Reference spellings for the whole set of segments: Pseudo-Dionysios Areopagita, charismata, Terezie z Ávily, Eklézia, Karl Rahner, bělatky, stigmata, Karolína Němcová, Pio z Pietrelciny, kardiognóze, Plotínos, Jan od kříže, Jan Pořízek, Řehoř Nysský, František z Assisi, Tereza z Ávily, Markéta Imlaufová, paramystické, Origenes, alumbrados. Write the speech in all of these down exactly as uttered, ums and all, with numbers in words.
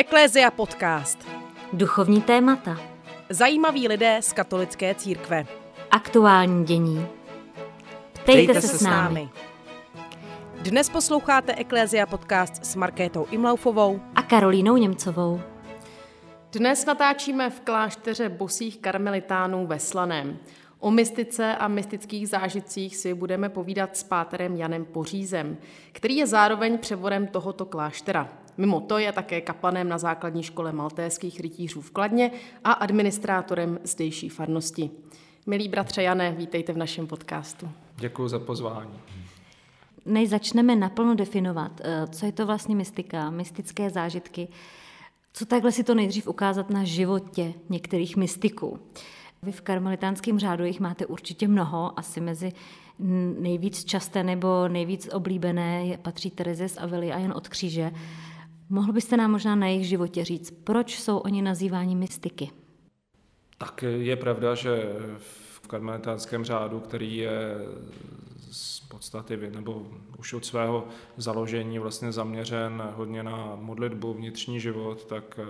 Eklézia podcast. Duchovní témata. Zajímaví lidé z katolické církve. Aktuální dění. Ptejte se, se s námi. Dnes posloucháte Eklézia podcast s Markétou Imlaufovou a Karolínou Němcovou. Dnes natáčíme v klášteře bosých karmelitánů ve Slaném. O mystice a mystických zážitcích si budeme povídat s páterem Janem Pořízem, který je zároveň převorem tohoto kláštera. Mimo to je také kaplanem na základní škole maltéských rytířů v Kladně a administrátorem zdejší farnosti. Milí bratře Jane, vítejte v našem podcastu. Děkuji za pozvání. Než začneme naplno definovat, co je to vlastně mystika, mystické zážitky, co takhle si to nejdřív ukázat na životě některých mystiků. Vy v karmelitánském řádu jich máte určitě mnoho, asi mezi nejvíc časté nebo nejvíc oblíbené je, patří Terezie z Ávily a Jan od Kříže. Mohl byste nám možná na jejich životě říct, proč jsou oni nazýváni mystiky? Tak je pravda, že v karmelitánském řádu, který je z podstaty nebo už od svého založení vlastně zaměřen hodně na modlitbu, vnitřní život, tak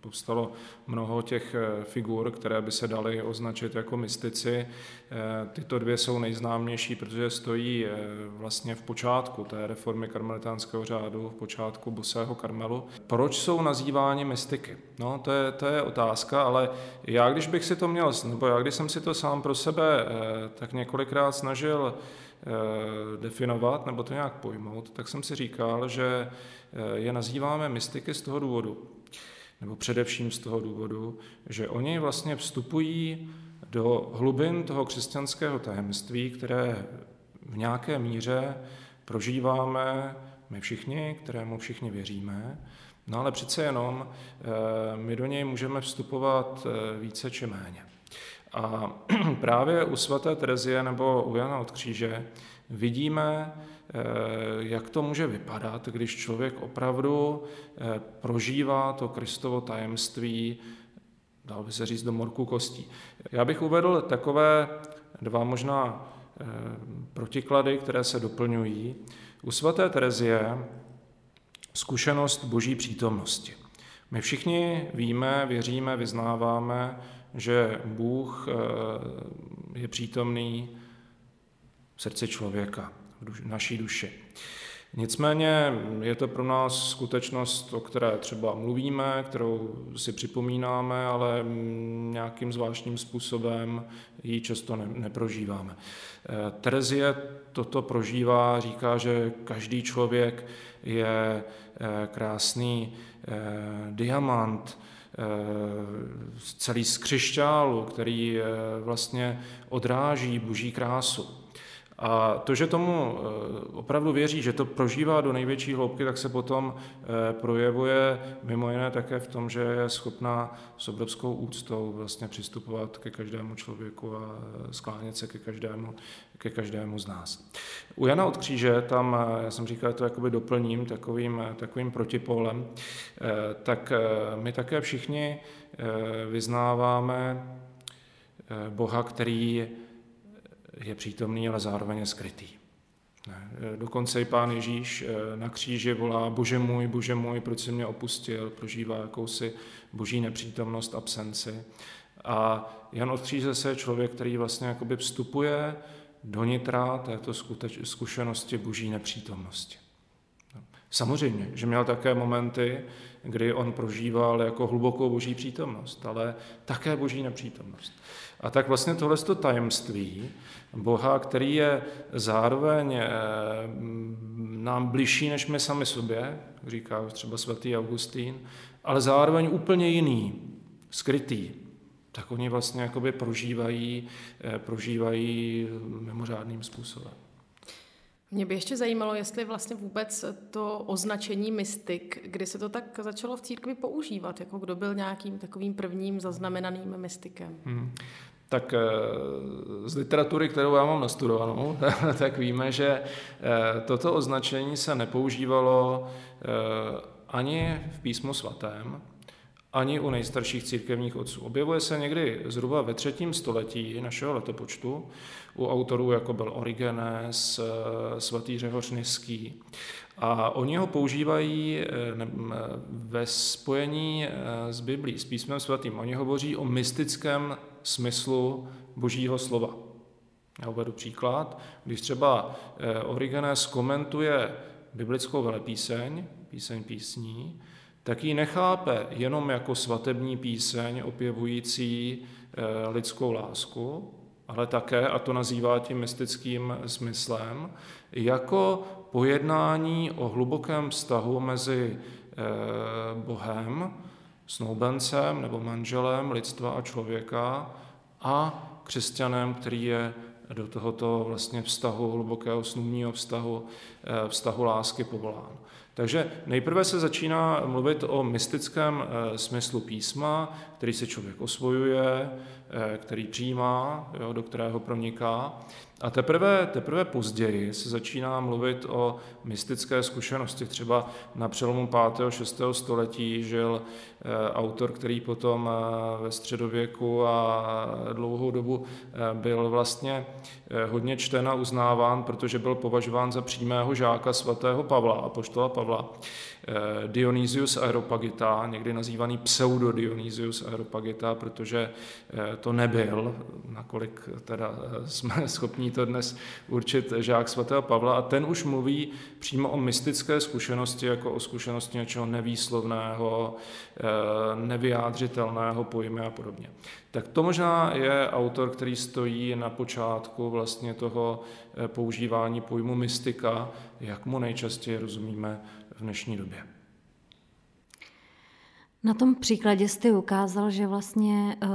povstalo mnoho těch figur, které by se daly označit jako mystici. Tyto dvě jsou nejznámější, protože stojí vlastně v počátku té reformy karmelitánského řádu, v počátku bosého Karmelu. Proč jsou nazýváni mystiky? No, to je, to je otázka, ale já, když bych si to měl, nebo já, když jsem si to sám pro sebe tak několikrát snažil definovat nebo to nějak pojmout, tak jsem si říkal, že je nazýváme mystiky z toho důvodu, nebo především z toho důvodu, že oni vlastně vstupují do hlubin toho křesťanského tajemství, které v nějaké míře prožíváme my všichni, kterému všichni věříme, no ale přece jenom my do něj můžeme vstupovat více či méně. A právě u svaté Terezie nebo u Jana od Kříže vidíme, jak to může vypadat, když člověk opravdu prožívá to Kristovo tajemství, dalo by se říct, do morku kostí. Já bych uvedl takové dva možná protiklady, které se doplňují. U svaté Terezie zkušenost boží přítomnosti. My všichni víme, věříme, vyznáváme, že Bůh je přítomný v srdci člověka, v naší duši. Nicméně je to pro nás skutečnost, o které třeba mluvíme, kterou si připomínáme, ale nějakým zvláštním způsobem ji často neprožíváme. Terezie toto prožívá, říká, že každý člověk je krásný diamant, celý z křišťálu, který vlastně odráží boží krásu. A to, že tomu opravdu věří, že to prožívá do největší hloubky, tak se potom projevuje mimo jiné také v tom, že je schopná s obrovskou úctou vlastně přistupovat ke každému člověku a sklánět se ke každému, ke každému z nás. U Jana od Kříže, tam, já jsem říkal, to jakoby doplním takovým, takovým protipolem, tak my také všichni vyznáváme Boha, který je přítomný, ale zároveň je skrytý. Dokonce i Pán Ježíš na kříži volá: Bože můj, Bože můj, proč jsi mě opustil? Prožívá jakousi boží nepřítomnost, absenci. A Jan od Kříže je člověk, který vlastně jakoby vstupuje do nitra této zkušenosti boží nepřítomnosti. Samozřejmě, že měl také momenty, kdy on prožíval jako hlubokou boží přítomnost, ale také boží nepřítomnost. A tak vlastně tohle tajemství Boha, který je zároveň nám bližší než my sami sobě, říká třeba svatý Augustín, ale zároveň úplně jiný, skrytý, tak oni vlastně jakoby prožívají, prožívají mimořádným způsobem. Mě by ještě zajímalo, jestli vlastně vůbec to označení mystik, kdy se to tak začalo v církvi používat, jako kdo byl nějakým takovým prvním zaznamenaným mystikem. Hmm. Tak z literatury, kterou já mám nastudovanou, tak víme, že toto označení se nepoužívalo ani v písmu svatém, ani u nejstarších církevních otců. Objevuje se někdy zhruba ve třetím století našeho letopočtu u autorů, jako byl Origenes, svatý Řehoř Nysský. A oni ho používají ve spojení s Biblí, s písmem svatým. Oni hovoří o mystickém smyslu Božího slova. Já uvedu příklad. Když třeba Origenes komentuje biblickou velepíseň, píseň písní, tak ji nechápe jenom jako svatební píseň opěvující lidskou lásku, ale také, a to nazývá tím mystickým smyslem, jako pojednání o hlubokém vztahu mezi Bohem, snoubencem nebo manželem lidstva a člověka a křesťanem, který je do tohoto vlastně vztahu, hlubokého snubního vztahu, vztahu lásky povolán. Takže nejprve se začíná mluvit o mystickém smyslu písma, který se člověk osvojuje, který přijímá, jo, do kterého proniká. A teprve, teprve později se začíná mluvit o mystické zkušenosti. Třeba na přelomu pátého a šestého století žil autor, který potom ve středověku a dlouhou dobu byl vlastně hodně čten a uznáván, protože byl považován za přímého žáka svatého Pavla, apoštola Pavla. Dionysios Areopagita, někdy nazývaný Pseudo-Dionysios Areopagita, protože to nebyl, nakolik teda jsme schopni to dnes určit, žák svatého Pavla, a ten už mluví přímo o mystické zkušenosti, jako o zkušenosti něčeho nevýslovného, nevyjádřitelného pojmy a podobně. Tak to možná je autor, který stojí na počátku vlastně toho používání pojmu mystika, jak mu nejčastěji rozumíme v dnešní době. Na tom příkladě jste ukázal, že vlastně e,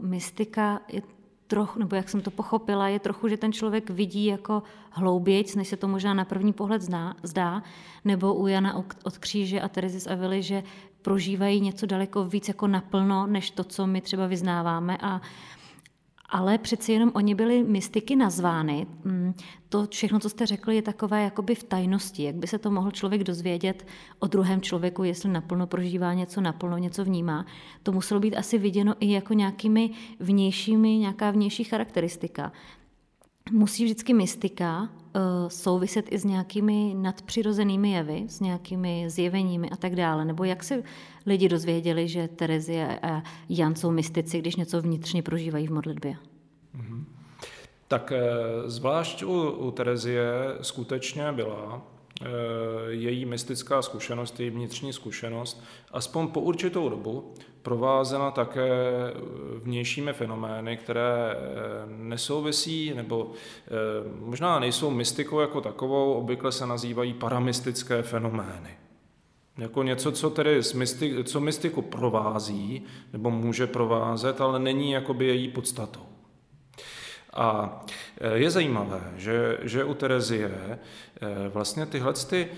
mystika je trochu, nebo jak jsem to pochopila, je trochu, že ten člověk vidí jako hloubějc, než se to možná na první pohled zná, zdá, nebo u Jana od Kříže a Terezie z Ávily, že prožívají něco daleko víc jako naplno, než to, co my třeba vyznáváme. A ale přeci jenom oni byli mystiky nazvány. To všechno, co jste řekli, je takové jakoby v tajnosti. Jak by se to mohl člověk dozvědět o druhém člověku, jestli naplno prožívá něco, naplno něco vnímá. To muselo být asi viděno i jako nějakými vnějšími, nějaká vnější charakteristika. Musí vždycky mystika souviset i s nějakými nadpřirozenými jevy, s nějakými zjeveními a tak dále. Nebo jak se lidi dozvěděli, že Terezie a Jan jsou mystici, když něco vnitřně prožívají v modlitbě? Tak zvlášť u, u Terezie skutečně byla její mystická zkušenost, její vnitřní zkušenost, aspoň po určitou dobu provázena také vnějšími fenomény, které nesouvisí nebo možná nejsou mystikou jako takovou, obvykle se nazývají paramystické fenomény. Jako něco, co tedy mystik, co mystiku provází nebo může provázet, ale není jakoby její podstatou. A je zajímavé, že, že u Terezie vlastně tyhle ty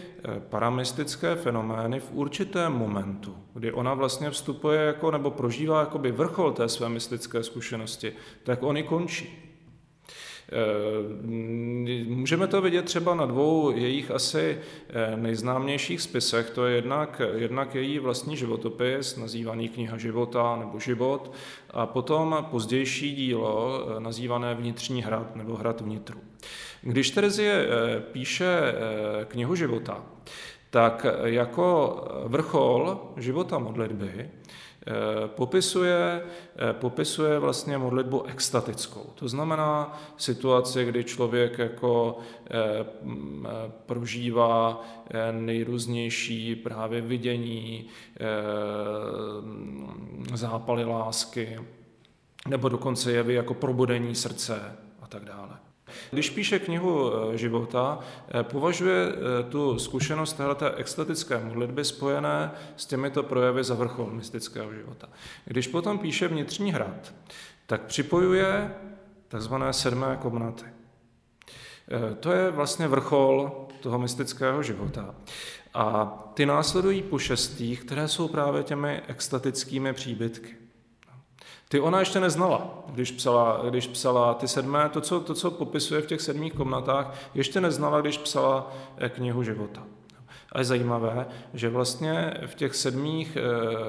paramystické fenomény v určitém momentu, kdy ona vlastně vstupuje jako, nebo prožívá jakoby vrchol té své mystické zkušenosti, tak on i končí. Můžeme to vidět třeba na dvou jejich asi nejznámějších spisech, to je jednak, jednak její vlastní životopis, nazývaný Kniha života nebo Život, a potom pozdější dílo, nazývané Vnitřní hrad nebo Hrad vnitru. Když Terezie píše Knihu života, tak jako vrchol života modlitby Popisuje, popisuje vlastně modlitbu extatickou. To znamená situace, kdy člověk jako prožívá nejrůznější právě vidění, zápaly lásky, nebo dokonce jevy jako probudení srdce a tak dále. Když píše Knihu života, považuje tu zkušenost téhleté extatické modlitby spojené s těmito projevy za vrchol mystického života. Když potom píše Vnitřní hrad, tak připojuje takzvané sedmé komnaty. To je vlastně vrchol toho mystického života. A ty následují po šestých, které jsou právě těmi extatickými příbytky. Ty ona ještě neznala, když psala, když psala ty sedmé, to co, to, co popisuje v těch sedmých komnatách, ještě neznala, když psala Knihu života. A je zajímavé, že vlastně v těch sedmých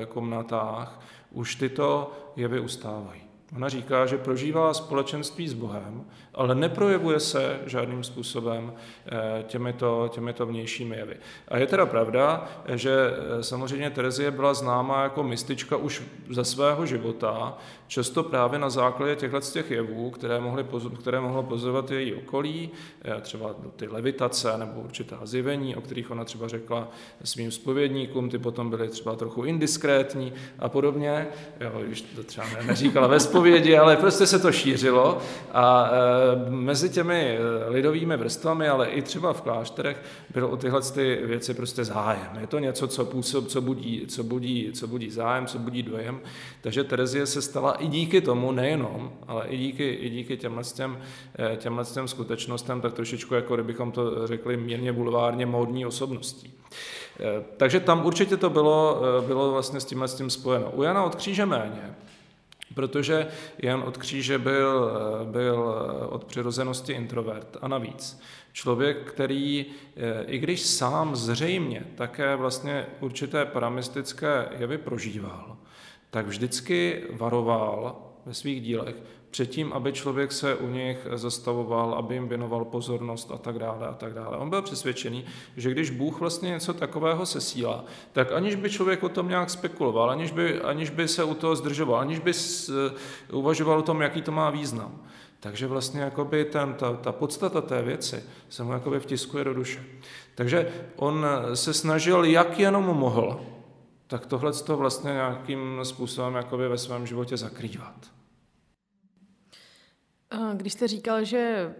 komnatách už tyto jevy ustávají. Ona říká, že prožívá společenství s Bohem, ale neprojevuje se žádným způsobem těmito, těmito vnějšími jevy. A je teda pravda, že samozřejmě Terezie byla známá jako mistička už ze svého života, často právě na základě těchto těch jevů, které, mohly, které mohlo pozorovat její okolí, třeba ty levitace nebo určitá zjevení, o kterých ona třeba řekla svým zpovědníkům, ty potom byly třeba trochu indiskrétní a podobně. Jo, už to třeba neříkala ve zpovědi, ale prostě se to šířilo a e, mezi těmi lidovými vrstvami, ale i třeba v klášterech bylo o tyhle ty věci prostě zájem. Je to něco, co působ, co budí, co budí, co budí zájem, co budí dojem. Takže Terezie se stala i díky tomu, nejenom, ale i díky, i díky těmhle těm, těmhle těm skutečnostem, tak trošičku, jako kdybychom to řekli mírně bulvárně, módní osobností. E, takže tam určitě to bylo, bylo vlastně s tímhle s tím spojeno. U Jana od kříže méně. Protože Jan od kříže byl, byl od přirozenosti introvert a navíc člověk, který, i když sám zřejmě také vlastně určité paramistické jevy prožíval, tak vždycky varoval ve svých dílech předtím, aby člověk se u nich zastavoval, aby jim věnoval pozornost a tak dále a tak dále. On byl přesvědčený, že když Bůh vlastně něco takového sesílá, tak aniž by člověk o tom nějak spekuloval, aniž by, aniž by se u toho zdržoval, aniž by uvažoval o tom, jaký to má význam. Takže vlastně jakoby ten, ta, ta podstata té věci se mu jakoby vtiskuje do duše. Takže on se snažil, jak jenom mohl, tak tohle to vlastně nějakým způsobem jakoby ve svém životě zakrývat. Když jste říkal, že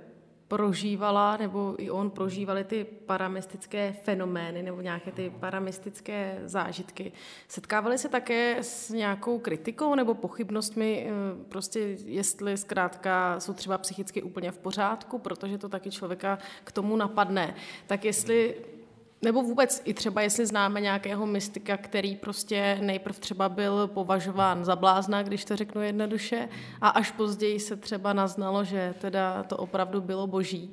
prožívala, nebo i on prožívali ty paramistické fenomény nebo nějaké ty paramistické zážitky, setkávali se také s nějakou kritikou nebo pochybnostmi, prostě jestli zkrátka jsou třeba psychicky úplně v pořádku, protože to taky člověka k tomu napadne. Tak jestli... Nebo vůbec i třeba, jestli známe nějakého mystika, který prostě nejprv třeba byl považován za blázna, když to řeknu jednoduše, a až později se třeba naznalo, že teda to opravdu bylo boží.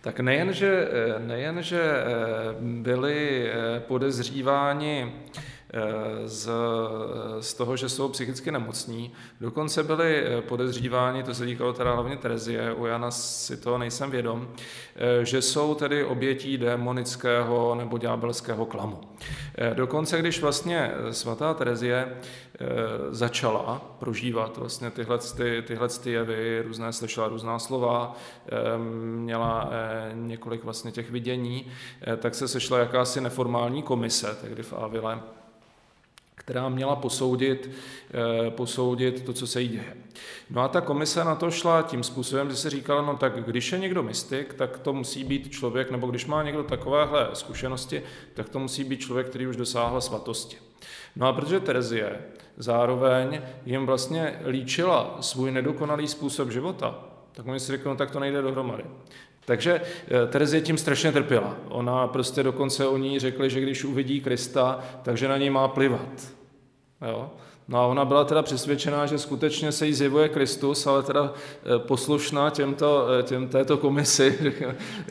Tak nejenže, nejenže byli podezříváni Z, z toho, že jsou psychicky nemocní. Dokonce byli podezříváni, to se týkalo teda hlavně Terezie, u Jana si toho nejsem vědom, že jsou tedy obětí démonického nebo ďábelského klamu. Dokonce, když vlastně svatá Terezie začala prožívat vlastně tyhle, ty, tyhle ty jevy, různé slyšela různá slova, měla několik vlastně těch vidění, tak se sešla jakási neformální komise, tehdy v Ávile, která měla posoudit, posoudit to, co se jí děje. No a ta komise na to šla tím způsobem, že se říkala, no tak když je někdo mystik, tak to musí být člověk, nebo když má někdo takovéhle zkušenosti, tak to musí být člověk, který už dosáhl svatosti. No a protože Terezie zároveň jim vlastně líčila svůj nedokonalý způsob života, tak oni si řeknou, no tak to nejde dohromady. Takže Terezie tím strašně trpěla. Ona prostě dokonce o ní řekli, že když uvidí Krista, takže na něj má plivat. Jo? No a ona byla teda přesvědčená, že skutečně se jí zjevuje Kristus, ale teda poslušná těmto, těm, této komisi,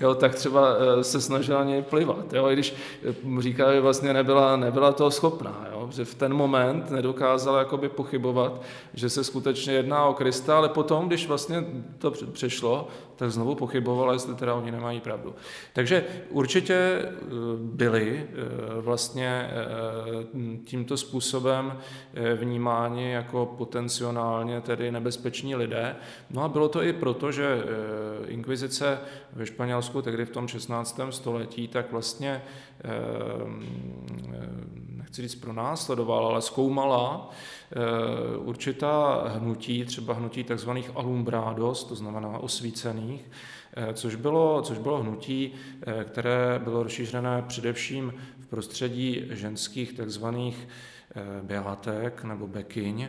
jo, tak třeba se snažila něj plivat. Jo? I když říká, že vlastně nebyla, nebyla toho schopná, jo? Že v ten moment nedokázala jakoby pochybovat, že se skutečně jedná o Krista, ale potom, když vlastně to přešlo, tak znovu pochybovala, jestli teda oni nemají pravdu. Takže určitě byli vlastně tímto způsobem vnímáni jako potenciálně tedy nebezpeční lidé. No a bylo to i proto, že inkvizice ve Španělsku, tehdy v tom šestnáctém století, tak vlastně, nechci říct pronásledovala, ale zkoumala určitá hnutí, třeba hnutí tzv. Alumbrados, to znamená osvícených, což bylo, což bylo hnutí, které bylo rozšířené především v prostředí ženských takzvaných bělatek nebo bekyň,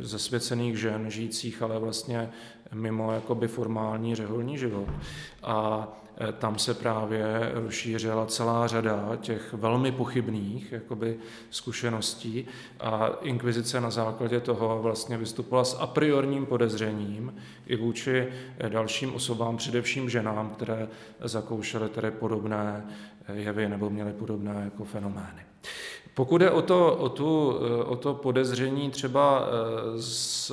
zesvěcených žen žijících, ale vlastně mimo jakoby formální řeholní život. A tam se právě rozšířila celá řada těch velmi pochybných jakoby zkušeností a inkvizice na základě toho vlastně vystupovala s a priorním podezřením i vůči dalším osobám, především ženám, které zakoušely tedy podobné jevy nebo měly podobné jako fenomény. Pokud je o to, o tu, o to podezření třeba z,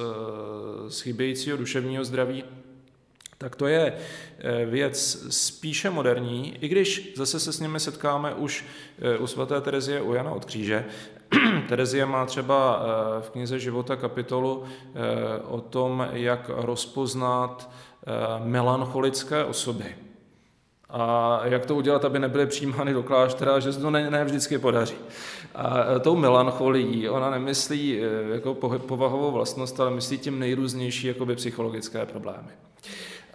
z chybějícího duševního zdraví, tak to je věc spíše moderní, i když zase se s nimi setkáme už u svaté Terezie, u Jana od Kříže. Terezie má třeba v knize Života kapitolu o tom, jak rozpoznat melancholické osoby a jak to udělat, aby nebyly přijímány do kláštera, že se to ne, ne vždycky podaří. A tou melancholií ona nemyslí jako povahovou vlastnost, ale myslí tím nejrůznější jakoby psychologické problémy.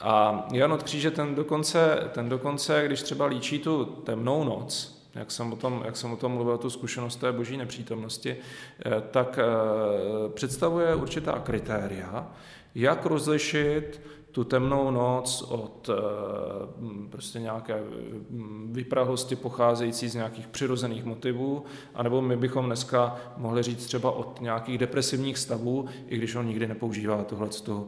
A Jan od Kříže ten dokonce, ten dokonce, když třeba líčí tu temnou noc, jak jsem o tom, jak jsem o tom mluvil, tu zkušenost té boží nepřítomnosti, tak představuje určitá kritéria, jak rozlišit tu temnou noc od prostě nějaké vyprahlosti pocházející z nějakých přirozených motivů, anebo my bychom dneska mohli říct třeba od nějakých depresivních stavů, i když on nikdy nepoužívá tohleto,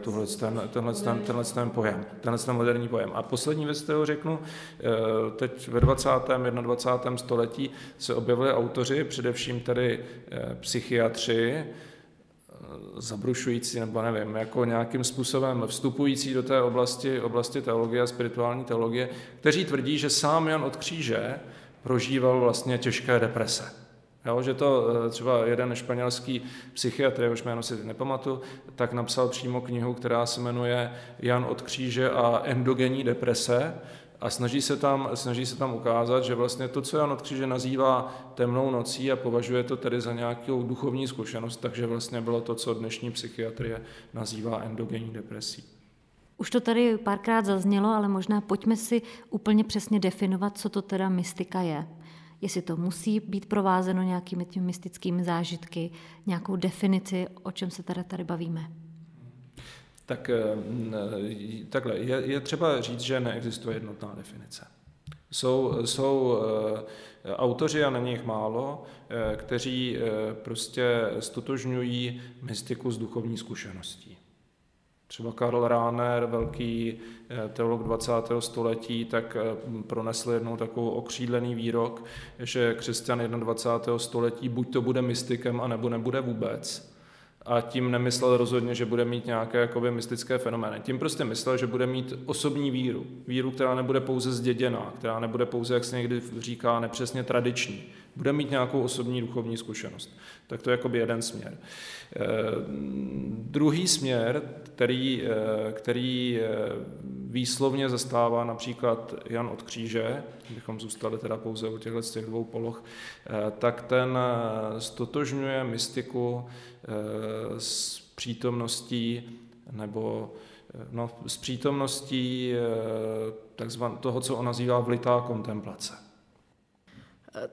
tohleto, ten, tenhle, ten, tenhle ten pojem, tenhle ten moderní pojem. A poslední věc, kterou řeknu, teď ve dvacátém, jednadvacátém století se objevili autoři, především tedy psychiatři, zabrušující nebo nevím, jako nějakým způsobem vstupující do té oblasti, oblasti teologie a spirituální teologie, kteří tvrdí, že sám Jan od Kříže prožíval vlastně těžké deprese. Jo, že to třeba jeden španělský psychiatr, jehož jméno si nepamatuju, tak napsal přímo knihu, která se jmenuje Jan od Kříže a endogenní deprese, a snaží se tam, snaží se tam ukázat, že vlastně to, co Jan od Kříže nazývá temnou nocí a považuje to tedy za nějakou duchovní zkušenost, takže vlastně bylo to, co dnešní psychiatrie nazývá endogenní depresí. Už to tady párkrát zaznělo, ale možná pojďme si úplně přesně definovat, co to teda mystika je. Jestli to musí být provázeno nějakými těmi mystickými zážitky, nějakou definici, o čem se teda tady bavíme. Tak takhle, je, je třeba říct, že neexistuje jednotná definice. Jsou, jsou autoři, a není jich málo, kteří prostě ztotožňují mystiku s duchovní zkušeností. Třeba Karl Rahner, velký teolog dvacátého století, tak pronesl jednou takový okřídlený výrok, že křesťan dvacátého prvního století buď to bude mystikem, anebo nebude vůbec. A tím nemyslel rozhodně, že bude mít nějaké jakoby mystické fenomény. Tím prostě myslel, že bude mít osobní víru. Víru, která nebude pouze zděděná, která nebude pouze, jak se někdy říká, nepřesně tradiční. Bude mít nějakou osobní duchovní zkušenost. Tak to je jakoby jeden směr. Eh, druhý směr, který, eh, který výslovně zastává například Jan od Kříže, kdybychom zůstali teda pouze u těchto z těch dvou poloh, eh, tak ten stotožňuje mystiku eh, s přítomností nebo no, s přítomností eh, takzvaného toho, co on nazývá vlitá kontemplace.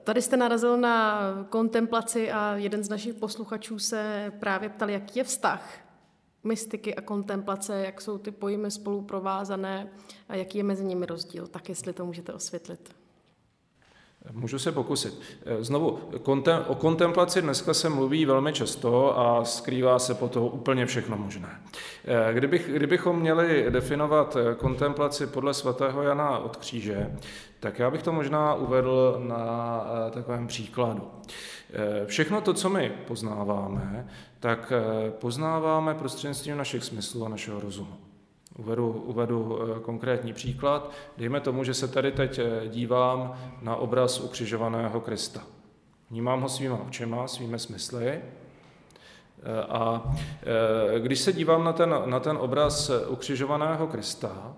Tady jste narazil na kontemplaci a jeden z našich posluchačů se právě ptal, jaký je vztah mystiky a kontemplace, jak jsou ty pojmy spolu provázané a jaký je mezi nimi rozdíl, tak jestli to můžete osvětlit. Můžu se pokusit. Znovu, kontem- o kontemplaci dneska se mluví velmi často a skrývá se po toho úplně všechno možné. Kdybych, kdybychom měli definovat kontemplaci podle svatého Jana od Kříže, tak já bych to možná uvedl na takovém příkladu. Všechno to, co my poznáváme, tak poznáváme prostřednictvím našich smyslů a našeho rozumu. Uvedu, uvedu konkrétní příklad. Dejme tomu, že se tady teď dívám na obraz ukřižovaného Krista. Vnímám ho svýma očima, svými smysly. A když se dívám na ten, na ten obraz ukřižovaného Krista,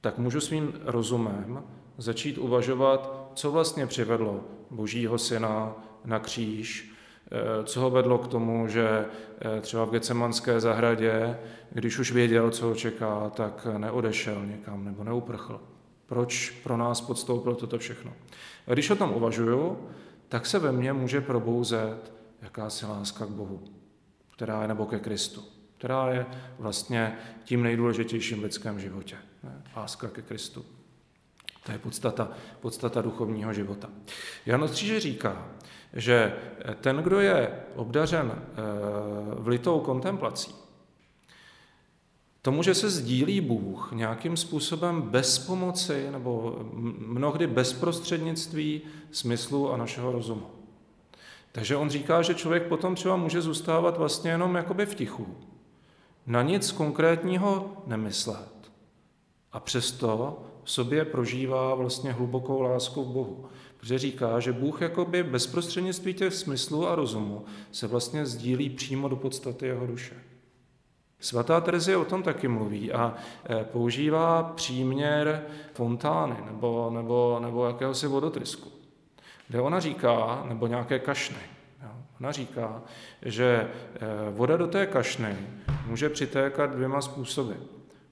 tak můžu svým rozumem začít uvažovat, co vlastně přivedlo Božího syna na kříž, co ho vedlo k tomu, že třeba v Getsemanské zahradě, když už věděl, co ho čeká, tak neodešel někam nebo neuprchl. Proč pro nás podstoupil toto všechno? A když o tom uvažuju, tak se ve mně může probouzet jakási láska k Bohu, která je, nebo ke Kristu, která je vlastně tím nejdůležitějším v lidském životě. Ne? Láska ke Kristu. To je podstata, podstata duchovního života. Jan od kříže říká, že ten, kdo je obdařen vlitou kontemplací, tomu, že se sdílí Bůh nějakým způsobem bez pomoci nebo mnohdy bez prostřednictví smyslu a našeho rozumu. Takže on říká, že člověk potom třeba může zůstávat vlastně jenom jakoby v tichu. Na nic konkrétního nemyslet. A přesto v sobě prožívá vlastně hlubokou lásku k Bohu. Protože říká, že Bůh jakoby bez prostřednictví těch smyslů a rozumu se vlastně sdílí přímo do podstaty jeho duše. Svatá Terezie o tom taky mluví a používá příměr fontány nebo, nebo, nebo jakéhosi vodotrysku, kde ona říká, nebo nějaké kašny. Ona říká, že voda do té kašny může přitékat dvěma způsoby.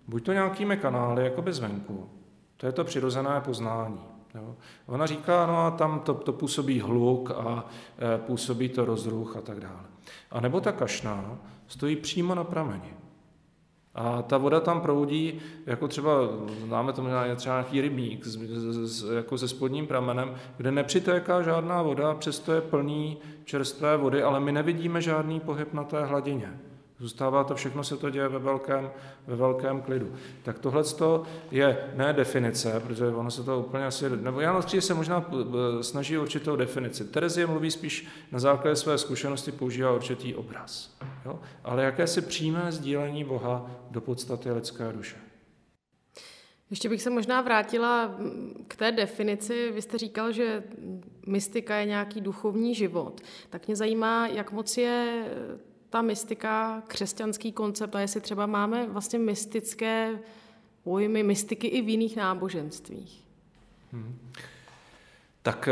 Buď to nějakými kanály, jakoby zvenku. To je to přirozené poznání. Jo. Ona říká, no a tam to, to působí hluk a e, působí to rozruch a tak dále. A nebo ta kašna stojí přímo na prameni. A ta voda tam proudí, jako třeba, známe to třeba nějaký rybník z, z, z, jako se spodním pramenem, kde nepřitéká žádná voda, přesto je plný čerstvé vody, ale my nevidíme žádný pohyb na té hladině. Zůstává to, všechno se to děje ve velkém, ve velkém klidu. Tak tohleto je ne definice, protože ono se to úplně asi... Nebo Jan od kříže se možná snaží určitou definici. Terezie mluví spíš na základě své zkušenosti, používá určitý obraz. Jo? Ale jakési přímé sdílení Boha do podstaty lidské duše. Ještě bych se možná vrátila k té definici. Vy jste říkal, že mystika je nějaký duchovní život. Tak mě zajímá, jak moc je... ta mystika, křesťanský koncept a jestli třeba máme vlastně mystické pojmy, mystiky i v jiných náboženstvích. Hmm. Tak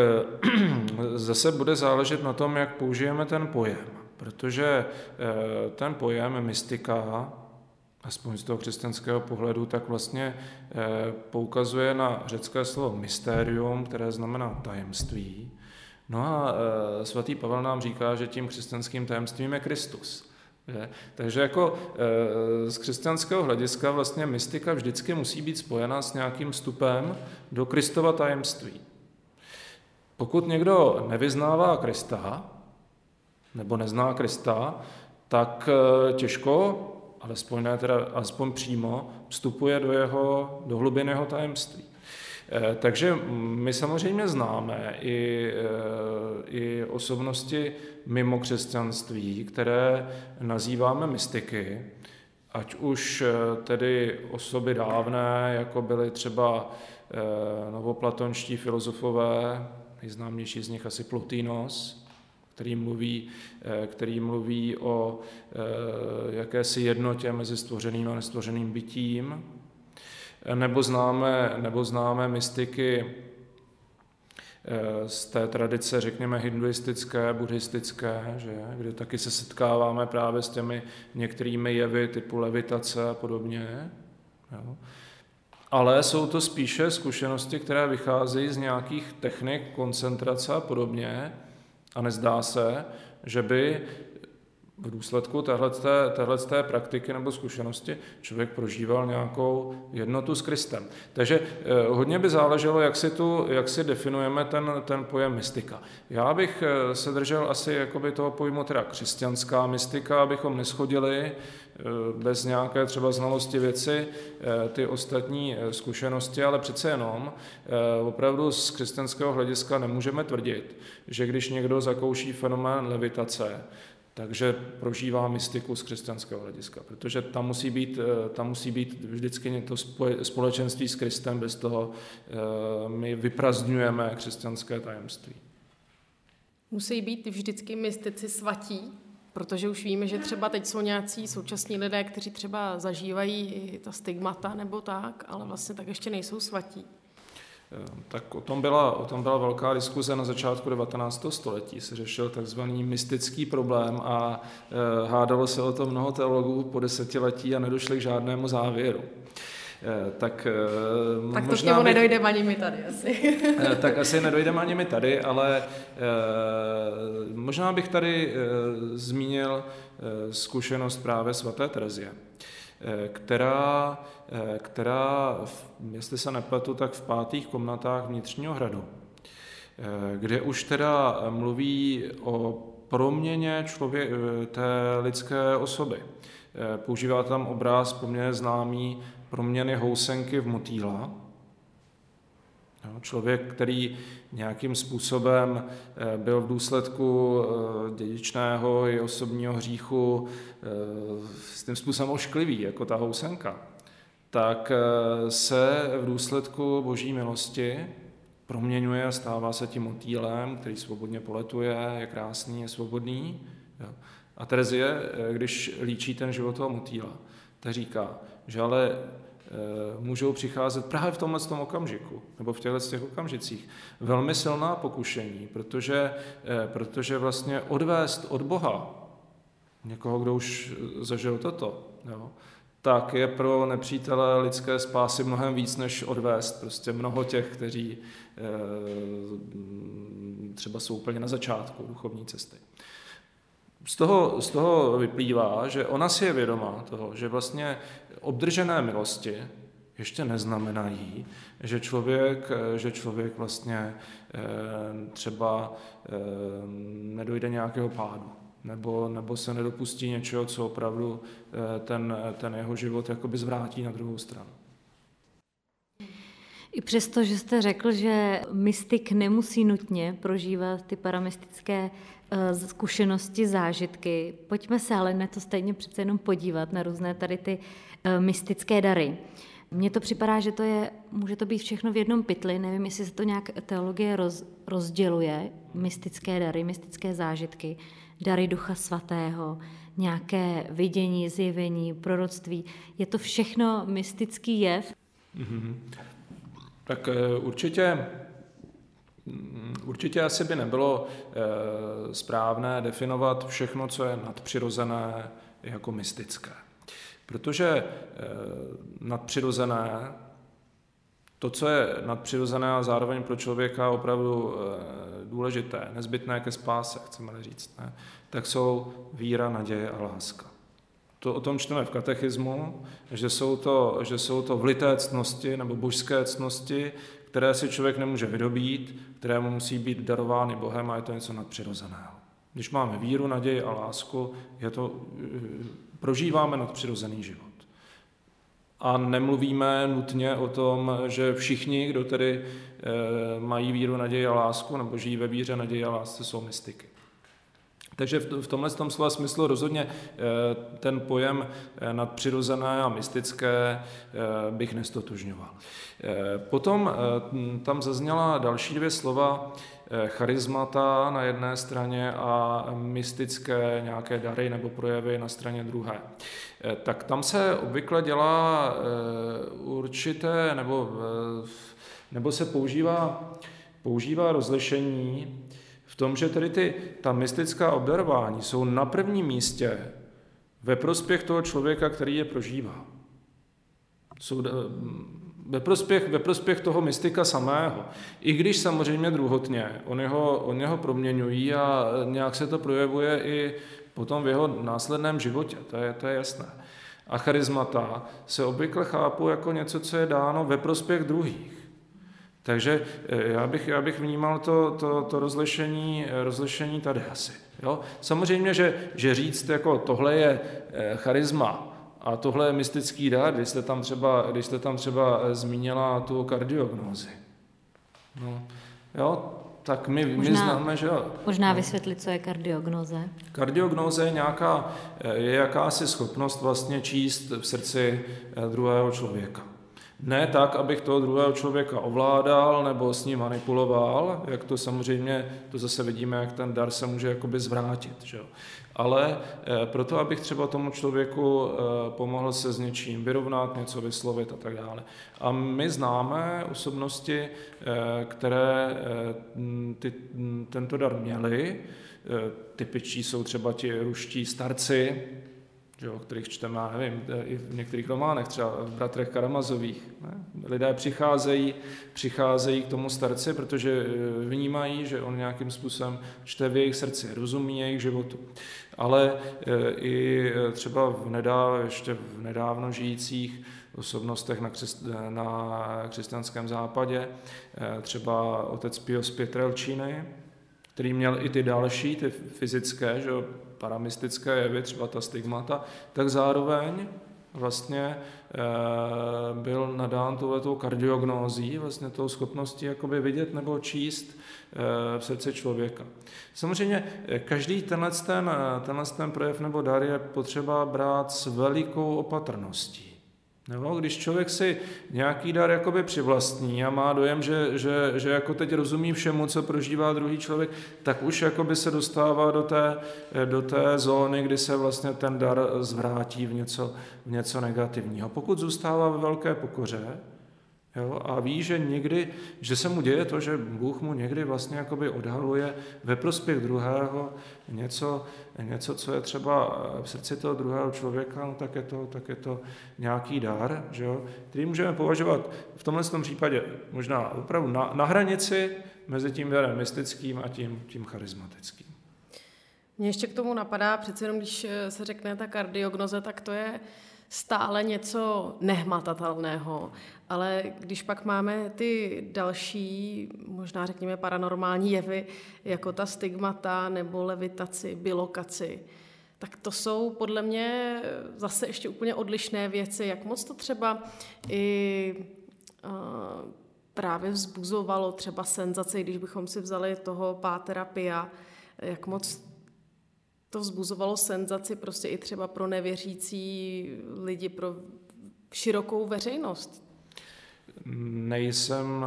zase bude záležet na tom, jak použijeme ten pojem, protože ten pojem mystika, aspoň z toho křesťanského pohledu, tak vlastně poukazuje na řecké slovo mysterium, které znamená tajemství. No a e, svatý Pavel nám říká, že tím křesťanským tajemstvím je Kristus. Že? Takže jako e, z křesťanského hlediska vlastně mystika vždycky musí být spojena s nějakým vstupem do Kristova tajemství. Pokud někdo nevyznává Krista, nebo nezná Krista, tak e, těžko, alespoň, ne, teda, alespoň přímo, vstupuje do, jeho, do hlubinného tajemství. Takže my samozřejmě známe i, i osobnosti mimo křesťanství, které nazýváme mystiky, ať už tedy osoby dávné, jako byly třeba novoplatonští filozofové, nejznámější z nich asi Plotínos, který mluví, který mluví o jakési jednotě mezi stvořeným a nestvořeným bytím, Nebo známe, nebo známe mystiky z té tradice, řekněme, hinduistické, buddhistické, že? Kde taky se setkáváme právě s těmi některými jevy typu levitace a podobně. Jo? Ale jsou to spíše zkušenosti, které vycházejí z nějakých technik, koncentrace a podobně a nezdá se, že by v důsledku téhleté praktiky nebo zkušenosti člověk prožíval nějakou jednotu s Kristem. Takže hodně by záleželo, jak si, tu, jak si definujeme ten, ten pojem mystika. Já bych se držel asi jakoby toho pojmu teda křesťanská mystika, abychom neschodili bez nějaké třeba znalosti věci ty ostatní zkušenosti, ale přece jenom opravdu z křesťanského hlediska nemůžeme tvrdit, že když někdo zakouší fenomén levitace, takže prožívá mystiku z křesťanského hlediska, protože tam musí být, tam musí být vždycky to společenství s Kristem, bez toho my vyprazdňujeme křesťanské tajemství. Musí být vždycky mystici svatí, protože už víme, že třeba teď jsou nějací současní lidé, kteří třeba zažívají ta stigmata nebo tak, ale vlastně tak ještě nejsou svatí. Tak o tom, byla, o tom byla velká diskuze na začátku devatenáctého století. Se řešil takzvaný mystický problém a hádalo se o to mnoho teologů po desetiletí a nedošli k žádnému závěru. Tak, tak to k němu nedojdeme ani my tady asi. Tak asi nedojdeme ani my tady, ale možná bych tady zmínil zkušenost právě svaté Terezie, která, která, jestli se nepletu, tak v pátých komnatách vnitřního hradu, kde už teda mluví o proměně člověk, té lidské osoby. Používá tam obraz poměrně známý proměny housenky v motýla. Člověk, který nějakým způsobem byl v důsledku dědičného i osobního hříchu s tím způsobem ošklivý, jako ta housenka, tak se v důsledku boží milosti proměňuje a stává se tím motýlem, který svobodně poletuje, je krásný, je svobodný. A Terezie, když líčí ten život toho motýla, tak říká, že ale můžou přicházet právě v tomhle tom okamžiku, nebo v těchto těch okamžicích, velmi silná pokušení, protože, protože vlastně odvést od Boha někoho, kdo už zažil toto, jo, tak je pro nepřítele lidské spásy mnohem víc, než odvést prostě mnoho těch, kteří třeba jsou úplně na začátku duchovní cesty. Z toho, z toho vyplývá, že ona si je vědoma toho, že vlastně obdržené milosti ještě neznamenají, že člověk, že člověk vlastně třeba nedojde nějakého pádu, nebo, nebo se nedopustí něčeho, co opravdu ten, ten jeho život jakoby zvrátí na druhou stranu. I přesto, že jste řekl, že mystik nemusí nutně prožívat ty paramystické zkušenosti, zážitky, pojďme se ale na to stejně přece jenom podívat, na různé tady ty mystické dary. Mně to připadá, že to je, může to být všechno v jednom pytli, nevím, jestli se to nějak teologie roz, rozděluje, mystické dary, mystické zážitky, dary Ducha Svatého, nějaké vidění, zjevení, proroctví, je to všechno mystický jev? Mm-hmm. Tak určitě, určitě asi by nebylo správné definovat všechno, co je nadpřirozené, jako mystické. Protože nadpřirozené, to, co je nadpřirozené a zároveň pro člověka opravdu důležité, nezbytné ke spáse, chceme-li říct, ne? Tak jsou víra, naděje a láska. To o tom čteme v katechismu, že jsou to, že jsou to vlité ctnosti nebo božské ctnosti, které si člověk nemůže vydobít, které mu musí být darovány Bohem a je to něco nadpřirozeného. Když máme víru, naději a lásku, je to, prožíváme nadpřirozený život. A nemluvíme nutně o tom, že všichni, kdo tedy mají víru, naději a lásku, nebo žijí ve víře, naději a lásce, jsou mystiky. Takže v tomhle tom slova smyslu rozhodně ten pojem nadpřirozené a mystické bych nestotožňoval. Potom tam zazněla další dvě slova, charismata na jedné straně a mystické nějaké dary nebo projevy na straně druhé. Tak tam se obvykle dělá určité, nebo, nebo se používá, používá rozlišení, v tom, že tedy ty, ta mystická obdarování jsou na prvním místě ve prospěch toho člověka, který je prožívá. Jsou ve prospěch, ve prospěch toho mystika samého. I když samozřejmě druhotně, on jeho, on jeho proměňují a nějak se to projevuje i potom v jeho následném životě, to je, to je jasné. A charismata se obvykle chápou jako něco, co je dáno ve prospěch druhých. Takže já bych, já bych vnímal to, to, to rozlišení, rozlišení tady asi. Jo? Samozřejmě, že, že říct, jako tohle je charisma a tohle je mystický dar, když jste tam třeba, když jste tam třeba zmínila tu kardiognózi. No, jo? Tak my, možná, my známe, že jo. Možná vysvětlit, co je kardiognóze. Kardiognóze je nějaká, je jakási schopnost vlastně číst v srdci druhého člověka. Ne tak, abych toho druhého člověka ovládal nebo s ním manipuloval, jak to samozřejmě, to zase vidíme, jak ten dar se může jakoby zvrátit, že jo. Ale proto, abych třeba tomu člověku pomohl se s něčím vyrovnat, něco vyslovit a tak dále. A my známe osobnosti, které ty, tento dar měly, typičtí jsou třeba ti ruští starci, o kterých čteme, já nevím, i v některých románech, třeba v Bratrech Karamazových. Ne? Lidé přicházejí, přicházejí k tomu starci, protože vnímají, že on nějakým způsobem čte v jejich srdci, rozumí jejich životu. Ale i třeba v nedá, ještě v nedávno žijících osobnostech na, křest, na křesťanském západě, třeba otec Pio z Pietrelciny, který měl i ty další, ty fyzické, že jo, paramystické jevy, třeba ta stigmata, tak zároveň vlastně e, byl nadán touhletou kardiognózí, vlastně tou schopností jakoby vidět nebo číst e, v srdci člověka. Samozřejmě každý tenhle ten, tenhle ten projev nebo dar je potřeba brát s velikou opatrností. Nebo když člověk si nějaký dar jakoby přivlastní a má dojem, že, že, že jako teď rozumí všemu, co prožívá druhý člověk, tak už jakoby se dostává do té, do té zóny, kdy se vlastně ten dar zvrátí v něco, v něco negativního. Pokud zůstává ve velké pokoře, jo, a ví, že někdy, že se mu děje to, že Bůh mu někdy vlastně jakoby odhaluje ve prospěch druhého něco, něco, co je třeba v srdci toho druhého člověka, no tak je to, tak je to nějaký dar, že jo, který můžeme považovat v tomhle tom případě možná opravdu na, na hranici mezi tím darem mystickým a tím, tím charismatickým. Mně ještě k tomu napadá, přece jenom když se řekne ta kardiognoze, tak to je stále něco nehmatatelného, ale když pak máme ty další, možná řekněme paranormální jevy, jako ta stigmata nebo levitaci, bilokaci, tak to jsou podle mě zase ještě úplně odlišné věci, jak moc to třeba i uh, právě vzbuzovalo třeba senzaci, když bychom si vzali toho pátera Pia, jak moc to vzbuzovalo senzaci prostě i třeba pro nevěřící lidi, pro širokou veřejnost. Nejsem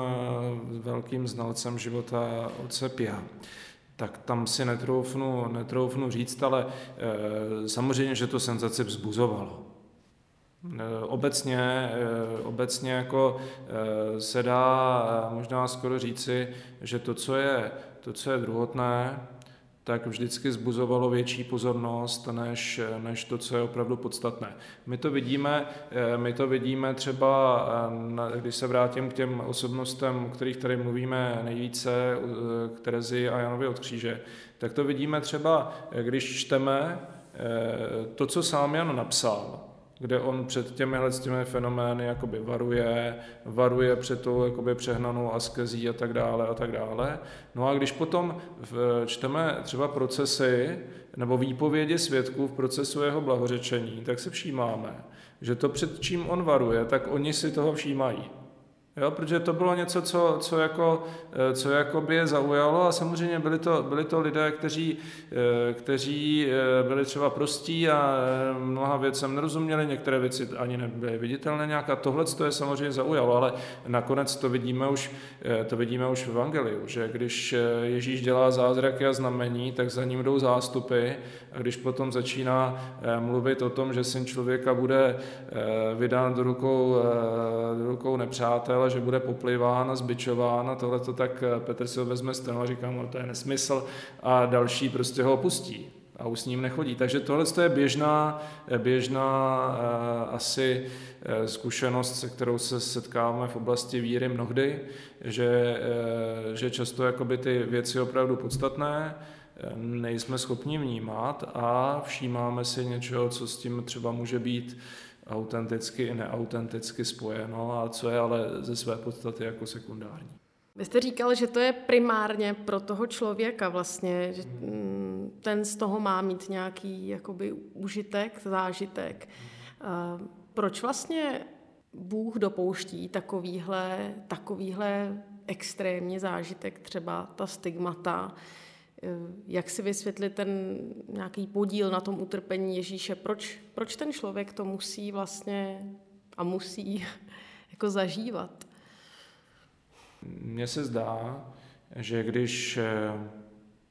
velkým znalcem života otce Pia, tak tam si netroufnu, netroufnu říct, ale e, samozřejmě, že to senzaci vzbuzovalo. Obecně, obecně jako se dá možná skoro říci, že to, co je, to, co je druhotné, tak vždycky zbuzovalo větší pozornost, než, než to, co je opravdu podstatné. My to vidíme, my to vidíme třeba, když se vrátím k těm osobnostem, o kterých tady mluvíme nejvíce, k Terezii a Janovi od Kříže, tak to vidíme třeba, když čteme to, co sám Jan napsal, kde on před těmihle těmi fenomény jakoby varuje, varuje před tou jakoby přehnanou askezí a tak dále a tak dále. No a když potom v, čteme třeba procesy nebo výpovědi svědků v procesu jeho blahořečení, tak si všímáme, že to, před čím on varuje, tak oni si toho všímají. Jo, protože to bylo něco, co, co, jako, co jakoby je zaujalo a samozřejmě byli to, byli to lidé, kteří, kteří byli třeba prostí a mnoha věcem nerozuměli, některé věci ani nebyly viditelné nějak a tohle to je samozřejmě zaujalo, ale nakonec to vidíme už, to vidíme už v Evangeliu, že když Ježíš dělá zázraky a znamení, tak za ním jdou zástupy a když potom začíná mluvit o tom, že syn člověka bude vydán do rukou, do rukou nepřátel, že bude popliván a zbičován a tohleto, tak Petr si ho vezme stranou a říká mu, to je nesmysl a další prostě ho opustí a už s ním nechodí. Takže tohle je běžná, běžná asi zkušenost, se kterou se setkáváme v oblasti víry mnohdy, že, že často jakoby ty věci opravdu podstatné nejsme schopni vnímat a všímáme si něčeho, co s tím třeba může být autenticky i neautenticky spojeno a co je ale ze své podstaty jako sekundární. Vy jste říkal, že to je primárně pro toho člověka vlastně, že ten z toho má mít nějaký jakoby užitek, zážitek. Proč vlastně Bůh dopouští takovýhle, takovýhle extrémní zážitek, třeba ta stigmata? Jak si vysvětlit ten nějaký podíl na tom utrpení Ježíše? Proč, proč ten člověk to musí vlastně a musí jako zažívat? Mně se zdá, že když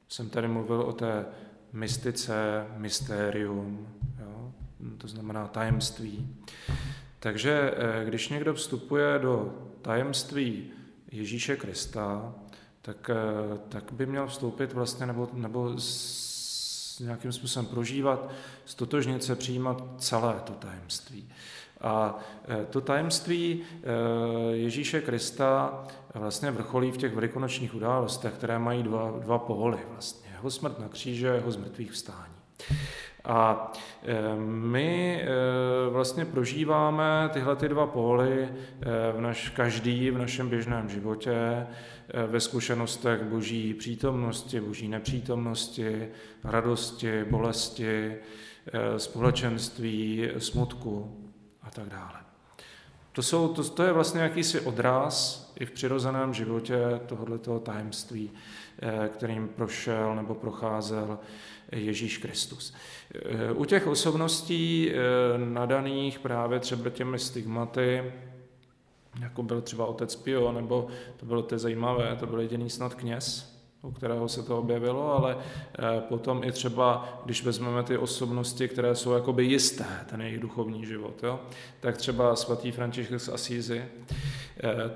jsem tady mluvil o té mystice, mystérium, jo, to znamená tajemství, takže když někdo vstupuje do tajemství Ježíše Krista, Tak, tak by měl vstoupit vlastně, nebo, nebo nějakým způsobem prožívat, stotožnit se, přijímat celé to tajemství. A to tajemství Ježíše Krista vlastně vrcholí v těch velikonočních událostech, které mají dva, dva poholy vlastně. Jeho smrt na kříže, jeho zmrtvých vstání. A my vlastně prožíváme tyhle ty dva póly v naš, každý v našem běžném životě, ve zkušenostech boží přítomnosti, boží nepřítomnosti, radosti, bolesti, společenství, smutku a tak dále. To, jsou, to, to je vlastně jakýsi odraz i v přirozeném životě tohoto tajemství, kterým prošel nebo procházel Ježíš Kristus. U těch osobností nadaných právě třeba těmi stigmaty, jako byl třeba otec Pio, nebo to bylo to zajímavé, to byl jediný snad kněz, u kterého se to objevilo, ale potom i třeba, když vezmeme ty osobnosti, které jsou jakoby jisté, ten jejich duchovní život, jo? Tak třeba svatý František z Assisi,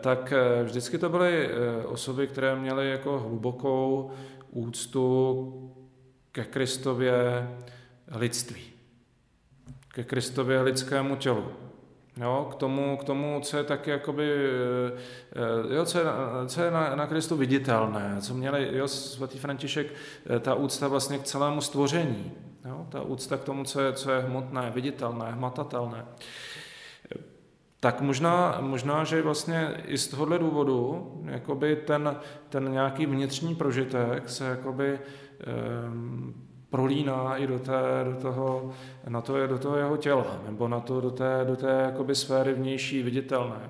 tak vždycky to byly osoby, které měly jako hlubokou úctu ke Kristově lidství, ke Kristově lidskému tělu. Jo, k tomu, k tomu, co je taky jakoby, jo, co je, co je na, na Kristu viditelné, co měli, jo, svatý František, ta úcta vlastně k celému stvoření, jo, ta úcta k tomu, co je, co je hmotné, viditelné, hmatatelné. Tak možná, možná že vlastně i z tohohle důvodu jakoby ten, ten nějaký vnitřní prožitek se jakoby um, prolíná i do, té, do, toho, na to, do toho jeho těla, nebo na to, do té, do té jakoby sféry vnější viditelné.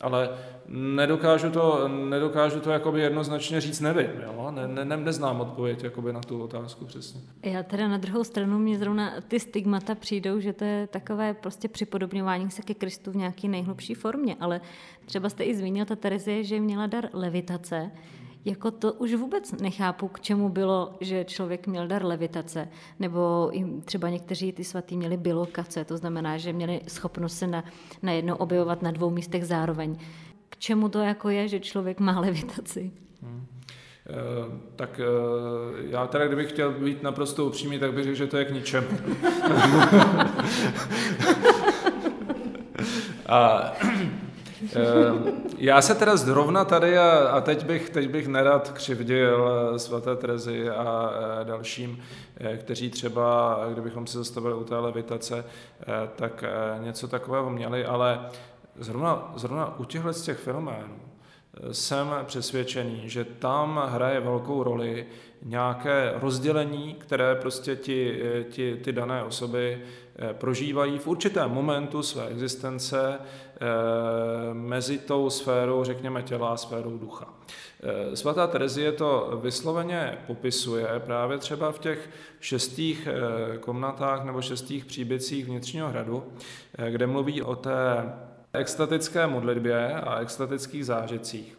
Ale nedokážu to, nedokážu to jakoby jednoznačně říct, nevím, jo? Ne, ne, ne, neznám odpověď jakoby na tu otázku přesně. Já teda na druhou stranu, mě zrovna ty stigmata přijdou, že to je takové prostě připodobňování se ke Kristu v nějaké nejhlubší formě, ale třeba jste i zmínil ta Terezie, že měla dar levitace. Jako to už vůbec nechápu, k čemu bylo, že člověk měl dar levitace, nebo třeba někteří ty svatí měli bilokace, to znamená, že měli schopnost se na, najednou objevovat na dvou místech zároveň. K čemu to jako je, že člověk má levitaci? Hmm. E, tak e, já teda, kdybych chtěl být naprosto upřímný, tak bych řekl, že to je k ničemu. A... Já se teda zrovna tady a, a teď, bych, teď bych nerad křivdil svaté Terezii a dalším, kteří třeba, kdybychom se zastavili u té levitace, tak něco takového měli, ale zrovna, zrovna u těchto z těch fenoménů jsem přesvědčený, že tam hraje velkou roli nějaké rozdělení, které prostě ti, ti, ty dané osoby prožívají v určitém momentu své existence mezi tou sférou, řekněme, těla a sférou ducha. Svatá Terezie to vysloveně popisuje právě třeba v těch šestých komnatách nebo šestých příbytcích vnitřního hradu, kde mluví o té extatické modlitbě a extatických zážitcích.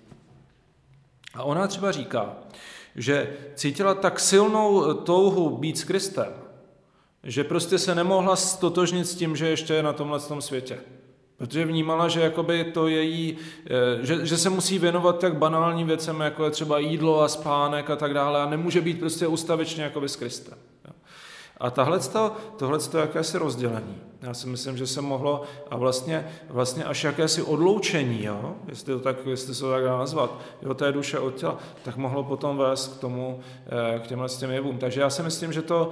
A ona třeba říká, že cítila tak silnou touhu být s Kristem, že prostě se nemohla stotožnit s tím, že ještě je na tomhle tom světě. Protože vnímala, že jakoby to její, že, že se musí věnovat tak banálním věcem, jako je třeba jídlo a spánek a tak dále, a nemůže být prostě ustavičně jakoby s Kristem. A tohleto jakési rozdělení. Já si myslím, že se mohlo a vlastně, vlastně až jakési odloučení, jo? Jestli, to tak, jestli se to tak dá nazvat, jo, té duše od těla, tak mohlo potom vést k tomu, k těmhle s těm jevům. Takže já si myslím, že to,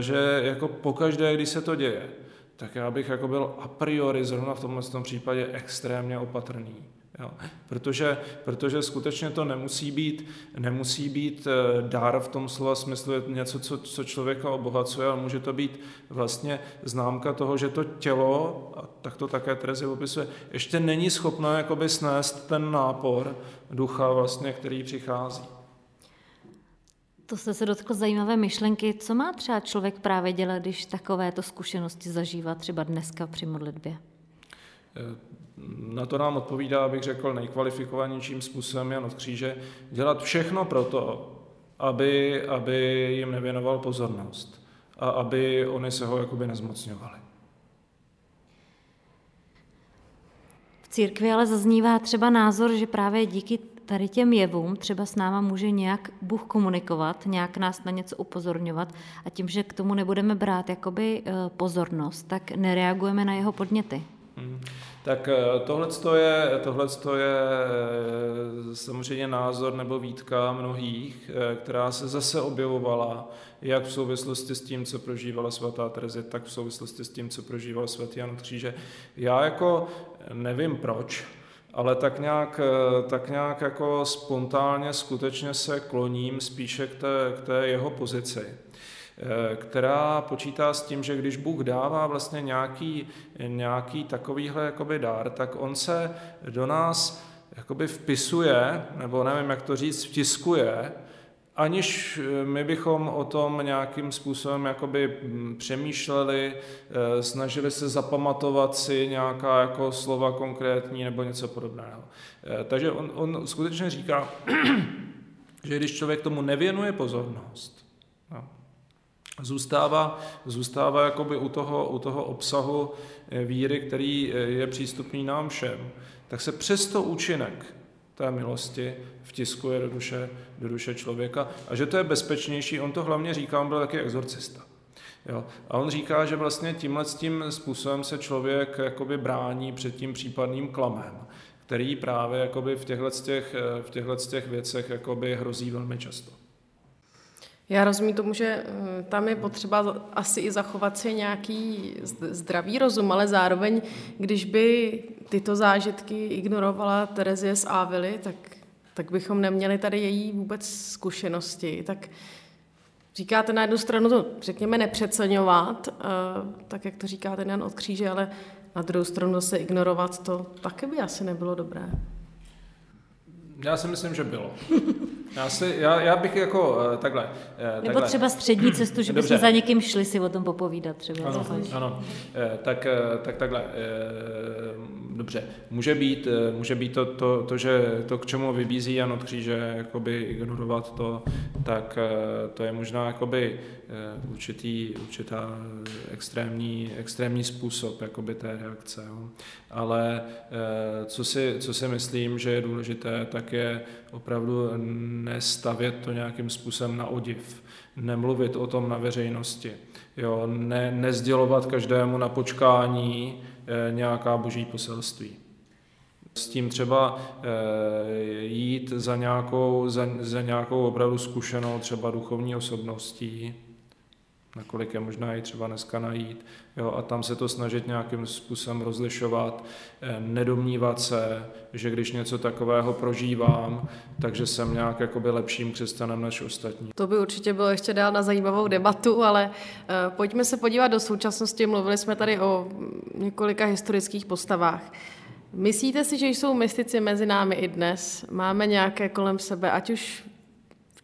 že jako pokaždé, když se to děje, tak já bych jako byl a priori zrovna v tomhle tom případě extrémně opatrný. Jo, protože, protože skutečně to nemusí být, nemusí být dar v tom slova smyslu, je něco, co, co člověka obohacuje, ale může to být vlastně známka toho, že to tělo, a tak to také Terezie popisuje, ještě není schopné jakoby snést ten nápor ducha, vlastně, který přichází. To jste se dotkl zajímavé myšlenky. Co má třeba člověk právě dělat, když takovéto zkušenosti zažívá třeba dneska při modlitbě? Na to nám odpovídá, abych řekl, nejkvalifikovanějším způsobem Jan od Kříže, dělat všechno pro to, aby, aby jim nevěnoval pozornost a aby oni se ho jakoby nezmocňovali. V církvi ale zaznívá třeba názor, že právě díky tady těm jevům třeba s náma může nějak Bůh komunikovat, nějak nás na něco upozorňovat a tím, že k tomu nebudeme brát jakoby pozornost, tak nereagujeme na jeho podněty. Hmm. Tak tohleto je, tohleto je samozřejmě názor nebo výtka mnohých, která se zase objevovala jak v souvislosti s tím, co prožívala svatá Terezie, tak v souvislosti s tím, co prožíval svatý Jan od Kříže. Já jako nevím proč, ale tak nějak, tak nějak jako spontánně skutečně se kloním spíše k té, k té jeho pozici, která počítá s tím, že když Bůh dává vlastně nějaký, nějaký takovýhle jakoby dár, tak on se do nás jakoby vpisuje, nebo nevím, jak to říct, vtiskuje, aniž my bychom o tom nějakým způsobem jakoby přemýšleli, snažili se zapamatovat si nějaká jako slova konkrétní nebo něco podobného. Takže on, on skutečně říká, že když člověk tomu nevěnuje pozornost, no, Zůstává, zůstává jakoby u toho, u toho obsahu víry, který je přístupný nám všem, tak se přesto účinek té milosti vtiskuje do duše, do duše člověka a že to je bezpečnější. On to hlavně říká, on byl taky exorcista. Jo. A on říká, že vlastně tímhle tím způsobem se člověk jakoby brání před tím případným klamem, který právě jakoby v těchto těch, v těchto těch věcech jakoby hrozí velmi často. Já rozumím tomu, že tam je potřeba asi i zachovat si nějaký zdravý rozum, ale zároveň, když by tyto zážitky ignorovala Terezie z Ávily, tak, tak bychom neměli tady její vůbec zkušenosti. Tak říkáte na jednu stranu to, řekněme, nepřeceňovat, tak jak to říká ten Jan od Kříže, ale na druhou stranu zase ignorovat to taky by asi nebylo dobré. Já si myslím, že bylo. Já, si, já, já bych jako uh, takhle, uh, takhle. Nebo třeba střední cestu, že bychom za někým šli si o tom popovídat. Třeba. Ano, ano. Uh, tak, uh, tak takhle. Uh, dobře, může být, uh, může být to, to, to, že to, k čemu vybízí Jan od Kříže, jakoby ignorovat to, tak uh, to je možná jakoby uh, určitý, určitá extrémní, extrémní způsob jakoby té reakce. Jo. Ale uh, co, si, co si myslím, že je důležité, tak je opravdu nestavět to nějakým způsobem na odiv, nemluvit o tom na veřejnosti, jo, ne, nezdělovat každému na počkání e, nějaká boží poselství. S tím třeba e, jít za nějakou, za, za nějakou opravdu zkušenou třeba duchovní osobností, nakolik je možná i třeba dneska najít, jo, a tam se to snažit nějakým způsobem rozlišovat, nedomnívat se, že když něco takového prožívám, takže jsem nějak jakoby lepším křesťanem než ostatní. To by určitě bylo ještě dál na zajímavou debatu, ale eh, pojďme se podívat do současnosti. Mluvili jsme tady o několika historických postavách. Myslíte si, že jsou mystici mezi námi i dnes? Máme nějaké kolem sebe, ať už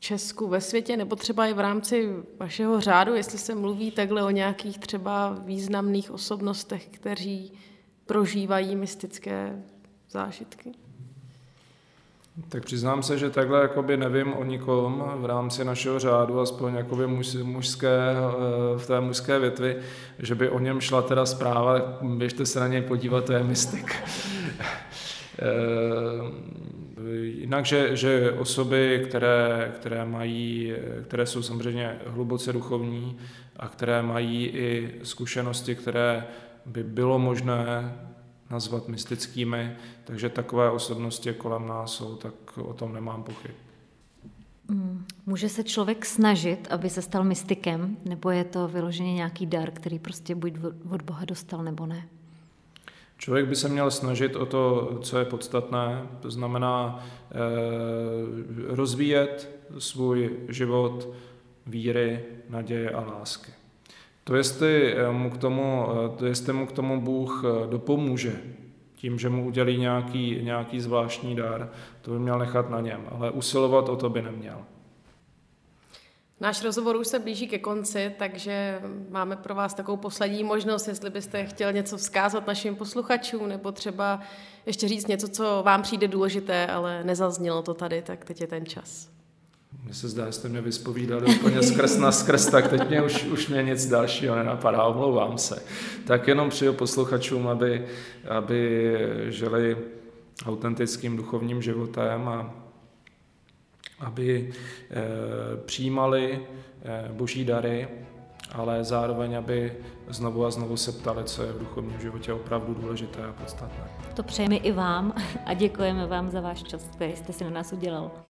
Česku, ve světě, nebo třeba i v rámci vašeho řádu, jestli se mluví takhle o nějakých třeba významných osobnostech, kteří prožívají mystické zážitky? Tak přiznám se, že takhle jakoby nevím o nikom v rámci našeho řádu, aspoň jakoby muž, mužské, v té mužské větvi, že by o něm šla teda zpráva, běžte se na něj podívat, to je mystik. Jinak, že, že osoby, které, které, mají, které jsou samozřejmě hluboce duchovní a které mají i zkušenosti, které by bylo možné nazvat mystickými, takže takové osobnosti kolem nás jsou, tak o tom nemám pochyb. Může se člověk snažit, aby se stal mystikem, nebo je to vyloženě nějaký dar, který prostě buď od Boha dostal, nebo ne? Člověk by se měl snažit o to, co je podstatné, to znamená eh, rozvíjet svůj život víry, naděje a lásky. To jestli mu k tomu, to jestli mu k tomu Bůh dopomůže, tím, že mu udělí nějaký, nějaký zvláštní dar, to by měl nechat na něm, ale usilovat o to by neměl. Náš rozhovor už se blíží ke konci, takže máme pro vás takovou poslední možnost, jestli byste chtěl něco vzkázat našim posluchačům, nebo třeba ještě říct něco, co vám přijde důležité, ale nezaznělo to tady, tak teď je ten čas. Mně se zdá, že jste mě vyspovídali úplně skrz na skrz, tak teď mě už, už mě nic dalšího nenapadá, omlouvám se. Tak jenom přeju posluchačům, aby, aby žili autentickým duchovním životem a aby přijímali boží dary, ale zároveň, aby znovu a znovu se ptali, co je v duchovním životě opravdu důležité a podstatné. To přejeme i vám a děkujeme vám za váš čas, který jste si na nás udělal.